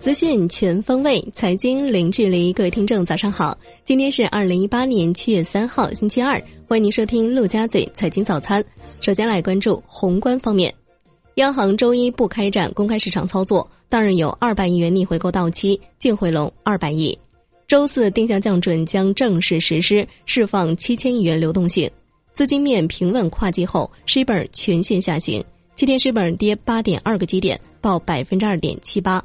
资讯全方位，财经零距离。各位听众早上好，今天是2018年7月3号星期二，欢迎您收听陆家嘴财经早餐。首先来关注宏观方面，央行周一不开展公开市场操作，当日有200亿元逆回购到期，净回笼200亿。周四定向降准将正式实施，释放7000亿元流动性。资金面平稳跨季后，shibor全线下行，7天shibor跌8.2个基点，报 2.78%。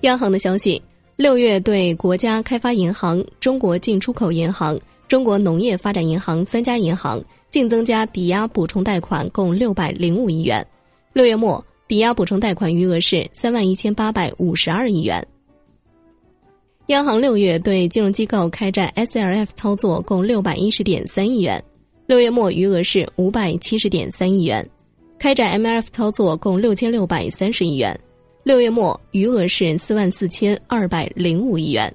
央行的消息，6月对国家开发银行、中国进出口银行、中国农业发展银行3家银行净增加抵押补充贷款共605亿元。6月末抵押补充贷款余额是31852亿元。央行6月对金融机构开展 SLF 操作共 610.3 亿元，6月末余额是 570.3 亿元，开展 MRF 操作共6630亿元。6月末余额是44205亿元。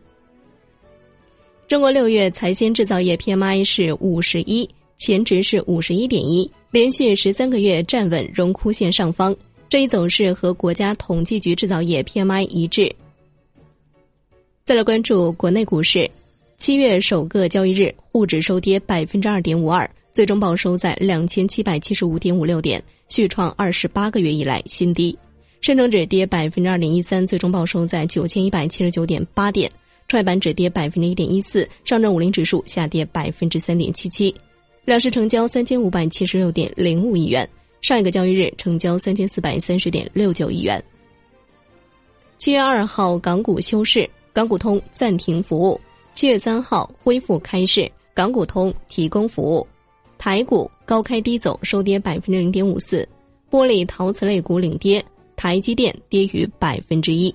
中国6月财新制造业 PMI 是51，前值是 51.1， 连续13个月站稳荣枯线上方，这一走势和国家统计局制造业 PMI 一致。再来关注国内股市，7月首个交易日，沪指收跌 2.52%， 最终报收在 2775.56 点，续创28个月以来新低。深成指跌 2.13%， 最终报收在 9179.8 点，创业板指跌 1.14%， 上证50指数下跌 3.77%。 两市成交 3576.05 亿元，上一个交易日成交 3430.69 亿元。7月2号港股休市，港股通暂停服务，7月3号恢复开市，港股通提供服务。台股高开低走，收跌 0.54%， 玻璃陶瓷类股领跌，台积电跌逾 1%。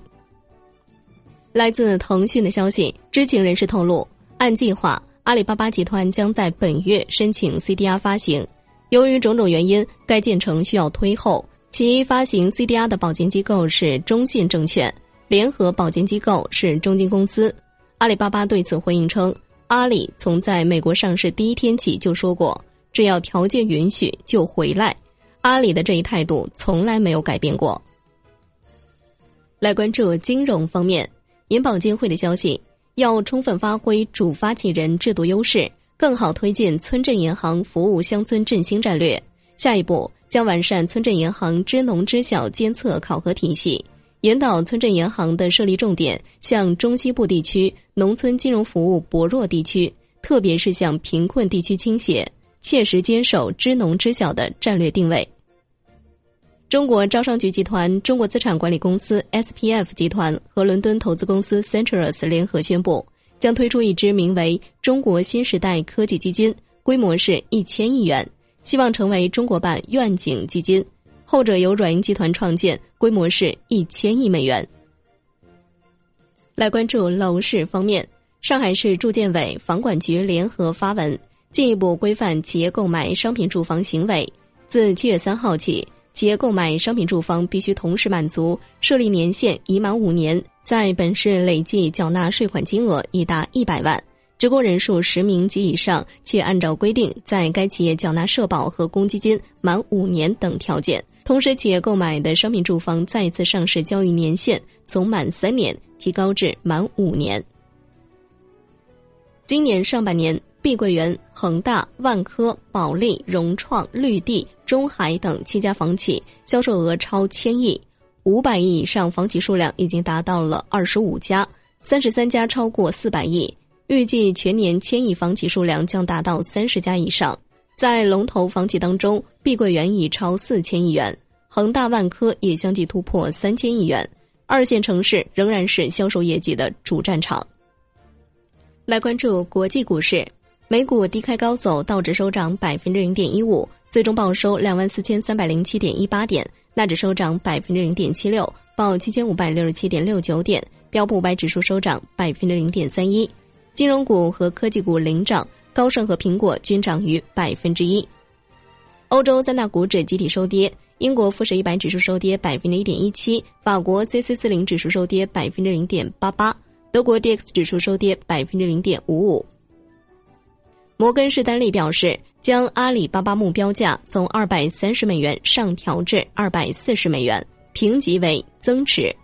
来自腾讯的消息，知情人士透露，按计划阿里巴巴集团将在本月申请 CDR 发行，由于种种原因，该进程需要推后。其一发行 CDR 的保荐机构是中信证券，联合保荐机构是中金公司。阿里巴巴对此回应称，阿里从在美国上市第一天起就说过，只要条件允许就回来，阿里的这一态度从来没有改变过。来关注金融方面，银保监会的消息，要充分发挥主发起人制度优势，更好推进村镇银行服务乡村振兴战略。下一步将完善村镇银行知农知晓监测考核体系，引导村镇银行的设立重点向中西部地区、农村金融服务薄弱地区，特别是向贫困地区倾斜，切实坚守知农知晓的战略定位。中国招商局集团、中国资产管理公司 SPF 集团和伦敦投资公司 Centrus 联合宣布，将推出一支名为中国新时代科技基金，规模是1000亿元，希望成为中国版愿景基金，后者由软银集团创建，规模是1000亿美元。来关注楼市方面，上海市住建委、房管局联合发文，进一步规范企业购买商品住房行为。自7月3号起，企业购买商品住房必须同时满足设立年限已满5年，在本市累计缴纳税款金额已达100万，职工人数10名及以上，且按照规定在该企业缴纳社保和公积金满5年等条件。同时，企业购买的商品住房再次上市交易年限从满3年提高至满5年。今年上半年，碧桂园、恒大、万科、保利、融创、绿地、中海等7家房企销售额超1000亿，500亿以上房企数量已经达到了25家，33家超过400亿，预计全年1000亿房企数量将达到30家以上。在龙头房企当中，碧桂园已超4000亿元，恒大、万科也相继突破3000亿元，二线城市仍然是销售业绩的主战场。来关注国际股市，美股低开高走，道指收涨 0.15%， 最终报收 24,307.18 点，纳指收涨 0.76%， 报 7,567.69 点，标普500指数收涨 0.31%， 金融股和科技股领涨，高盛和苹果均涨逾 1%。 欧洲三大股指集体收跌，英国富时100指数收跌 1.17%， 法国 CC40 指数收跌 0.88%， 德国 DX 指数收跌 0.55%。摩根士丹利表示，将阿里巴巴目标价从230美元上调至240美元，评级为增持。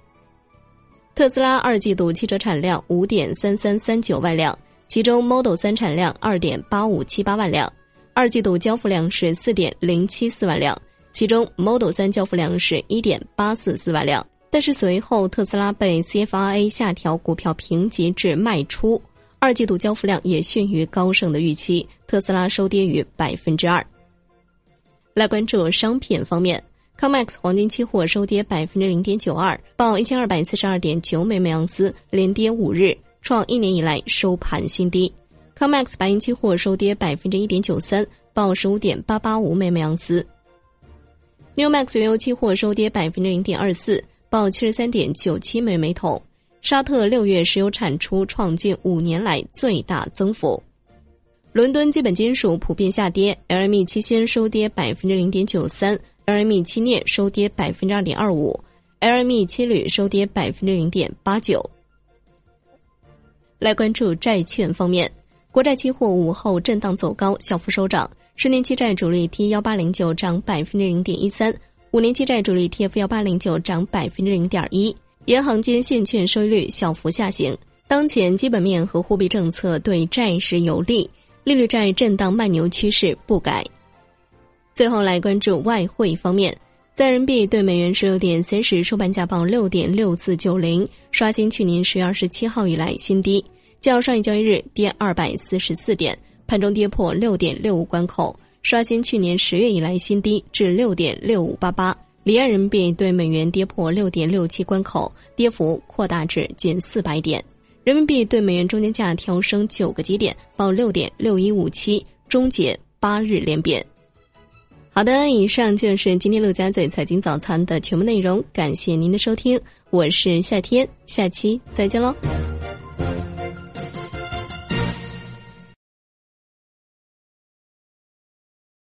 特斯拉二季度汽车产量 5.3339 万辆，其中 Model 3 产量 2.8578 万辆，二季度交付量是 4.074 万辆，其中 Model 3交付量是 1.844 万辆。但是随后特斯拉被 CFRA 下调股票评级至卖出，二季度交付量也逊于高盛的预期，特斯拉收跌于 2%。 来关注商品方面， COMEX 黄金期货收跌 0.92%， 报 1242.9 每每盎司，连跌5日，创一年以来收盘新低。 COMEX 白银期货收跌 1.93%， 报 15.885 每每盎司。 New Max 原油期货收跌 0.24%，报 73.97 美每桶。沙特6月石油产出创近5年来最大增幅。伦敦基本金属普遍下跌， LME 期锌收跌 0.93%， LME 期镍收跌 2.25%， LME 期铝收跌 0.89%。 来关注债券方面，国债期货午后震荡走高，小幅收涨，10年期债主力 T1809 涨 0.13%，5年期债主力 TF1809 涨 0.1%， 银行间现券收益率小幅下行。当前基本面和货币政策对债市有利，利率债震荡慢牛趋势不改。最后来关注外汇方面，在人民币对美元16.30收盘价报 6.6490， 刷新去年10月27号以来新低，较上一交易日跌244点，盘中跌破 6.65 关口，刷新去年10月以来新低至 6.6588， 离岸人民币对美元跌破 6.67 关口，跌幅扩大至近400点。人民币对美元中间价调升9个基点，报 6.6157， 终结8日连贬。好的，以上就是今天陆家嘴财经早餐的全部内容，感谢您的收听，我是夏天，下期再见喽。